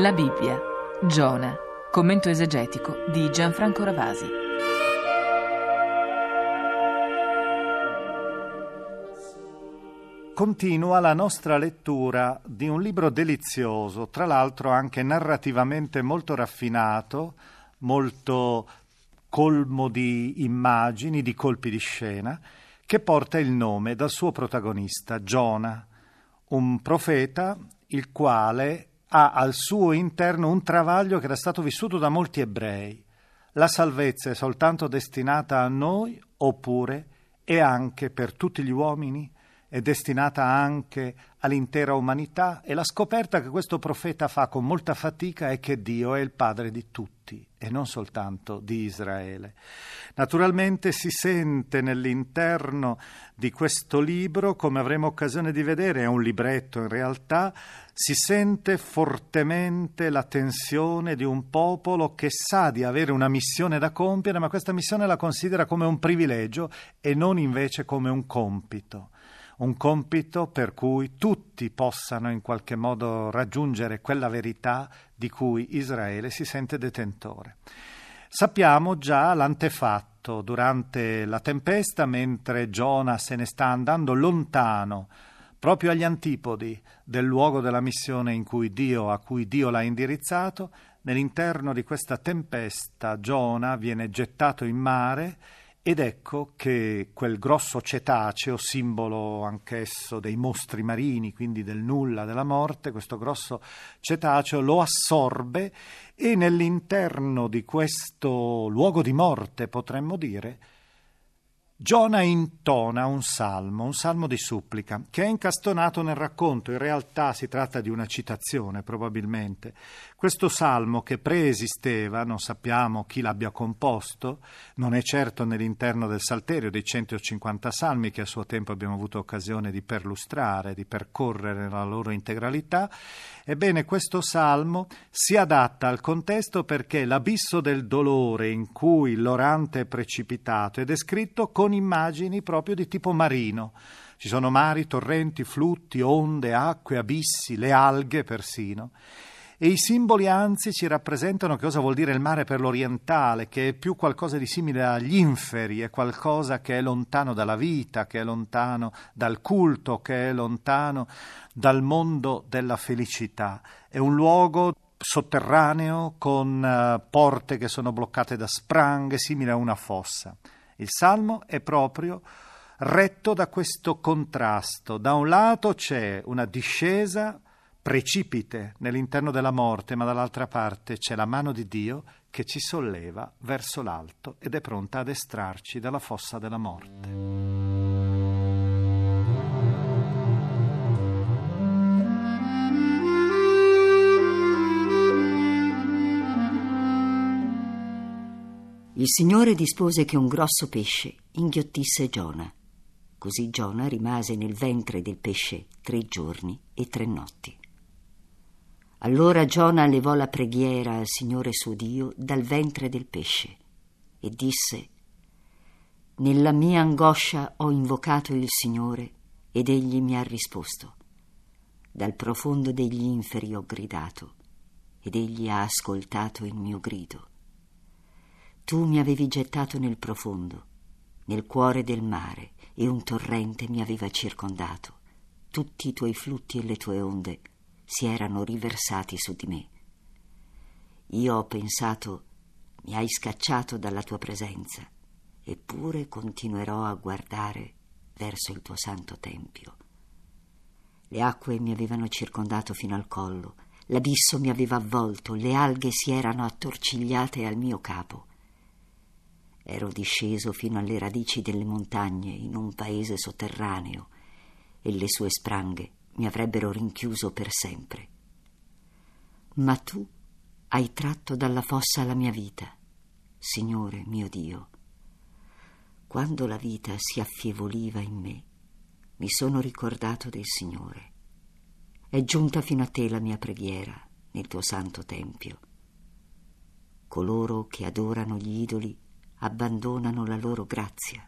La Bibbia, Giona, commento esegetico di Gianfranco Ravasi. Continua la nostra lettura di un libro delizioso, tra l'altro anche narrativamente molto raffinato, molto colmo di immagini, di colpi di scena, che porta il nome dal suo protagonista, Giona, un profeta il quale ha al suo interno un travaglio che era stato vissuto da molti ebrei. La salvezza è soltanto destinata a noi, oppure è anche per tutti gli uomini, è destinata anche all'intera umanità? E la scoperta che questo profeta fa con molta fatica è che Dio è il padre di tutti e non soltanto di Israele. Naturalmente si sente nell'interno di questo libro, come avremo occasione di vedere, è un libretto in realtà, si sente fortemente la tensione di un popolo che sa di avere una missione da compiere, ma questa missione la considera come un privilegio e non invece come un compito. Un compito per cui tutti possano in qualche modo raggiungere quella verità di cui Israele si sente detentore. Sappiamo già l'antefatto durante la tempesta, mentre Giona se ne sta andando lontano, proprio agli antipodi del luogo della missione a cui Dio l'ha indirizzato. Nell'interno di questa tempesta Giona viene gettato in mare. Ed ecco che quel grosso cetaceo, simbolo anch'esso dei mostri marini, quindi del nulla, della morte, questo grosso cetaceo lo assorbe e nell'interno di questo luogo di morte, potremmo dire, Giona intona un salmo di supplica, che è incastonato nel racconto. In realtà si tratta di una citazione, probabilmente. Questo salmo, che preesisteva, non sappiamo chi l'abbia composto, non è certo nell'interno del Salterio, dei 150 salmi che a suo tempo abbiamo avuto occasione di perlustrare, di percorrere nella loro integralità. Ebbene, questo salmo si adatta al contesto perché l'abisso del dolore in cui l'orante è precipitato è descritto con immagini proprio di tipo marino. Ci sono mari, torrenti, flutti, onde, acque, abissi, le alghe persino. E i simboli anzi ci rappresentano che cosa vuol dire il mare per l'orientale, che è più qualcosa di simile agli inferi, è qualcosa che è lontano dalla vita, che è lontano dal culto, che è lontano dal mondo della felicità. È un luogo sotterraneo con porte che sono bloccate da spranghe, simile a una fossa. Il Salmo è proprio retto da questo contrasto. Da un lato c'è una discesa precipite nell'interno della morte, ma dall'altra parte c'è la mano di Dio che ci solleva verso l'alto ed è pronta ad estrarci dalla fossa della morte. Il Signore dispose che un grosso pesce inghiottisse Giona. Così Giona rimase nel ventre del pesce 3 giorni e 3 notti. Allora Giona levò la preghiera al Signore suo Dio dal ventre del pesce e disse: «Nella mia angoscia ho invocato il Signore ed egli mi ha risposto. Dal profondo degli inferi ho gridato ed egli ha ascoltato il mio grido. Tu mi avevi gettato nel profondo, nel cuore del mare, e un torrente mi aveva circondato. Tutti i tuoi flutti e le tue onde si erano riversati su di me. Io ho pensato, mi hai scacciato dalla tua presenza, eppure continuerò a guardare verso il tuo santo tempio. Le acque mi avevano circondato fino al collo, l'abisso mi aveva avvolto, le alghe si erano attorcigliate al mio capo. Ero disceso fino alle radici delle montagne in un paese sotterraneo e le sue spranghe mi avrebbero rinchiuso per sempre. Ma tu hai tratto dalla fossa la mia vita, Signore mio Dio. Quando la vita si affievoliva in me, mi sono ricordato del Signore. È giunta fino a te la mia preghiera nel tuo santo tempio. Coloro che adorano gli idoli abbandonano la loro grazia,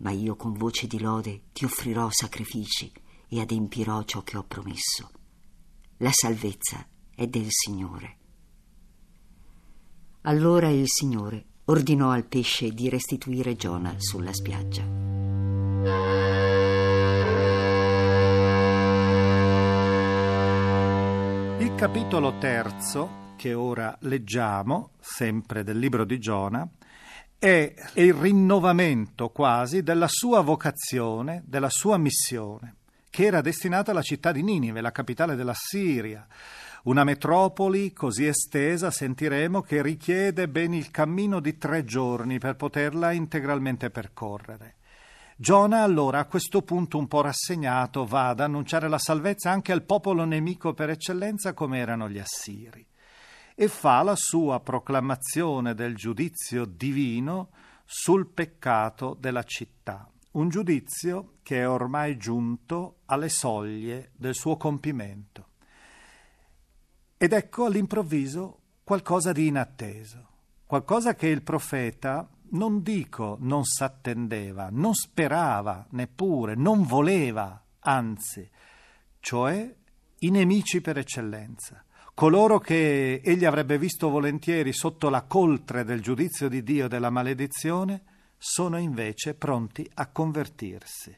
ma io con voce di lode ti offrirò sacrifici e adempirò ciò che ho promesso. La salvezza e del Signore. Allora il Signore ordinò al pesce di restituire Giona sulla spiaggia. Il capitolo terzo, che ora leggiamo, sempre del libro di Giona, è il rinnovamento quasi della sua vocazione, della sua missione, che era destinata alla città di Ninive, la capitale della Siria, una metropoli così estesa, sentiremo, che richiede ben il cammino di 3 giorni per poterla integralmente percorrere. Giona allora, a questo punto un po' rassegnato, va ad annunciare la salvezza anche al popolo nemico per eccellenza, come erano gli assiri, e fa la sua proclamazione del giudizio divino sul peccato della città, un giudizio che è ormai giunto alle soglie del suo compimento. Ed ecco all'improvviso qualcosa di inatteso, qualcosa che il profeta, non dico non s'attendeva, non sperava neppure, non voleva, anzi, cioè i nemici per eccellenza, coloro che egli avrebbe visto volentieri sotto la coltre del giudizio di Dio e della maledizione, sono invece pronti a convertirsi.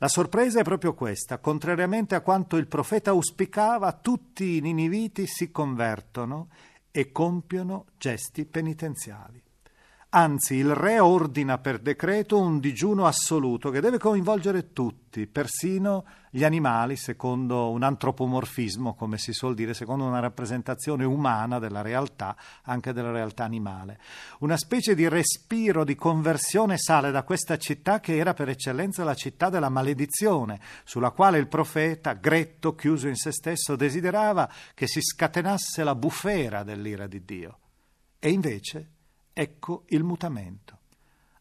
La sorpresa è proprio questa: contrariamente a quanto il profeta auspicava, tutti i niniviti si convertono e compiono gesti penitenziali. Anzi, il re ordina per decreto un digiuno assoluto che deve coinvolgere tutti, persino gli animali, secondo un antropomorfismo, come si suol dire, secondo una rappresentazione umana della realtà, anche della realtà animale. Una specie di respiro di conversione sale da questa città che era per eccellenza la città della maledizione, sulla quale il profeta, gretto, chiuso in se stesso, desiderava che si scatenasse la bufera dell'ira di Dio. E invece ecco il mutamento.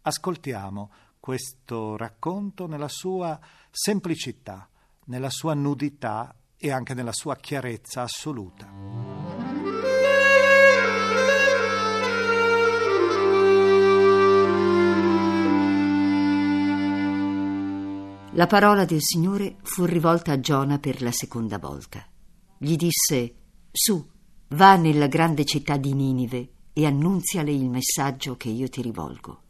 Ascoltiamo questo racconto nella sua semplicità, nella sua nudità e anche nella sua chiarezza assoluta. La parola del Signore fu rivolta a Giona per la seconda volta. Gli disse: «Su, va nella grande città di Ninive e annunziale il messaggio che io ti rivolgo».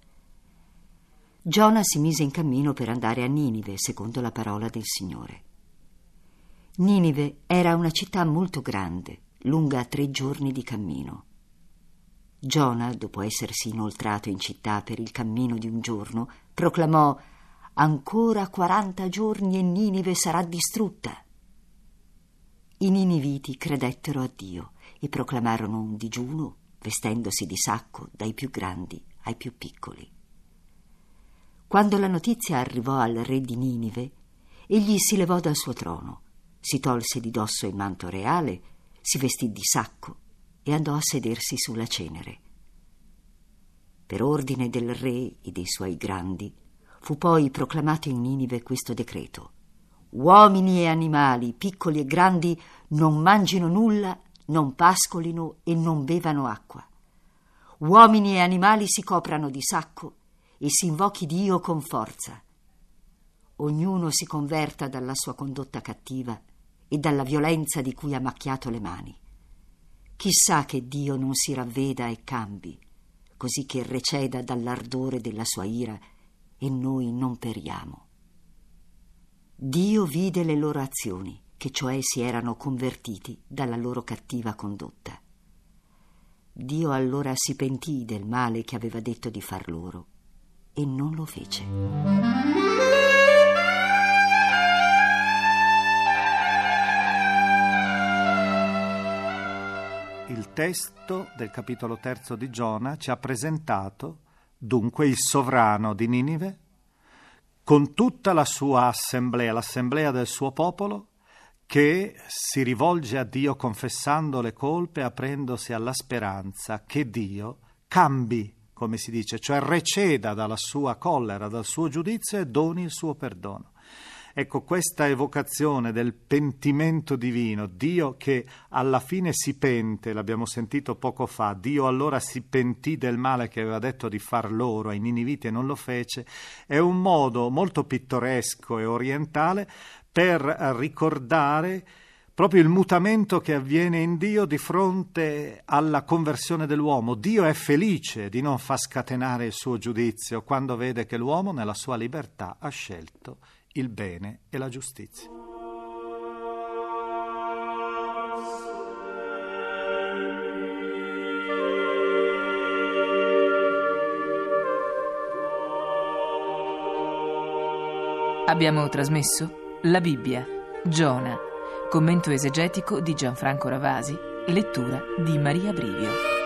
Giona si mise in cammino per andare a Ninive, secondo la parola del Signore. Ninive era una città molto grande, lunga 3 giorni di cammino. Giona, dopo essersi inoltrato in città per il cammino di un giorno, proclamò: «Ancora 40 giorni e Ninive sarà distrutta». I niniviti credettero a Dio e proclamarono un digiuno, vestendosi di sacco dai più grandi ai più piccoli. Quando la notizia arrivò al re di Ninive, egli si levò dal suo trono, si tolse di dosso il manto reale, si vestì di sacco e andò a sedersi sulla cenere. Per ordine del re e dei suoi grandi, fu poi proclamato in Ninive questo decreto: «Uomini e animali, piccoli e grandi, non mangino nulla, non pascolino e non bevano acqua. Uomini e animali si coprano di sacco e si invochi Dio con forza. Ognuno si converta dalla sua condotta cattiva e dalla violenza di cui ha macchiato le mani. Chissà che Dio non si ravveda e cambi, così che receda dall'ardore della sua ira e noi non periamo». Dio vide le loro azioni, che cioè si erano convertiti dalla loro cattiva condotta. Dio allora si pentì del male che aveva detto di far loro e non lo fece. Il testo del capitolo terzo di Giona ci ha presentato dunque il sovrano di Ninive con tutta la sua assemblea, l'assemblea del suo popolo, che si rivolge a Dio confessando le colpe, aprendosi alla speranza che Dio cambi, come si dice, cioè receda dalla sua collera, dal suo giudizio e doni il suo perdono. Ecco, questa evocazione del pentimento divino, Dio che alla fine si pente, l'abbiamo sentito poco fa, Dio allora si pentì del male che aveva detto di far loro ai niniviti e non lo fece, è un modo molto pittoresco e orientale per ricordare proprio il mutamento che avviene in Dio di fronte alla conversione dell'uomo. Dio è felice di non far scatenare il suo giudizio quando vede che l'uomo nella sua libertà ha scelto il bene e la giustizia. Abbiamo trasmesso La Bibbia, Giona, commento esegetico di Gianfranco Ravasi, lettura di Maria Brivio.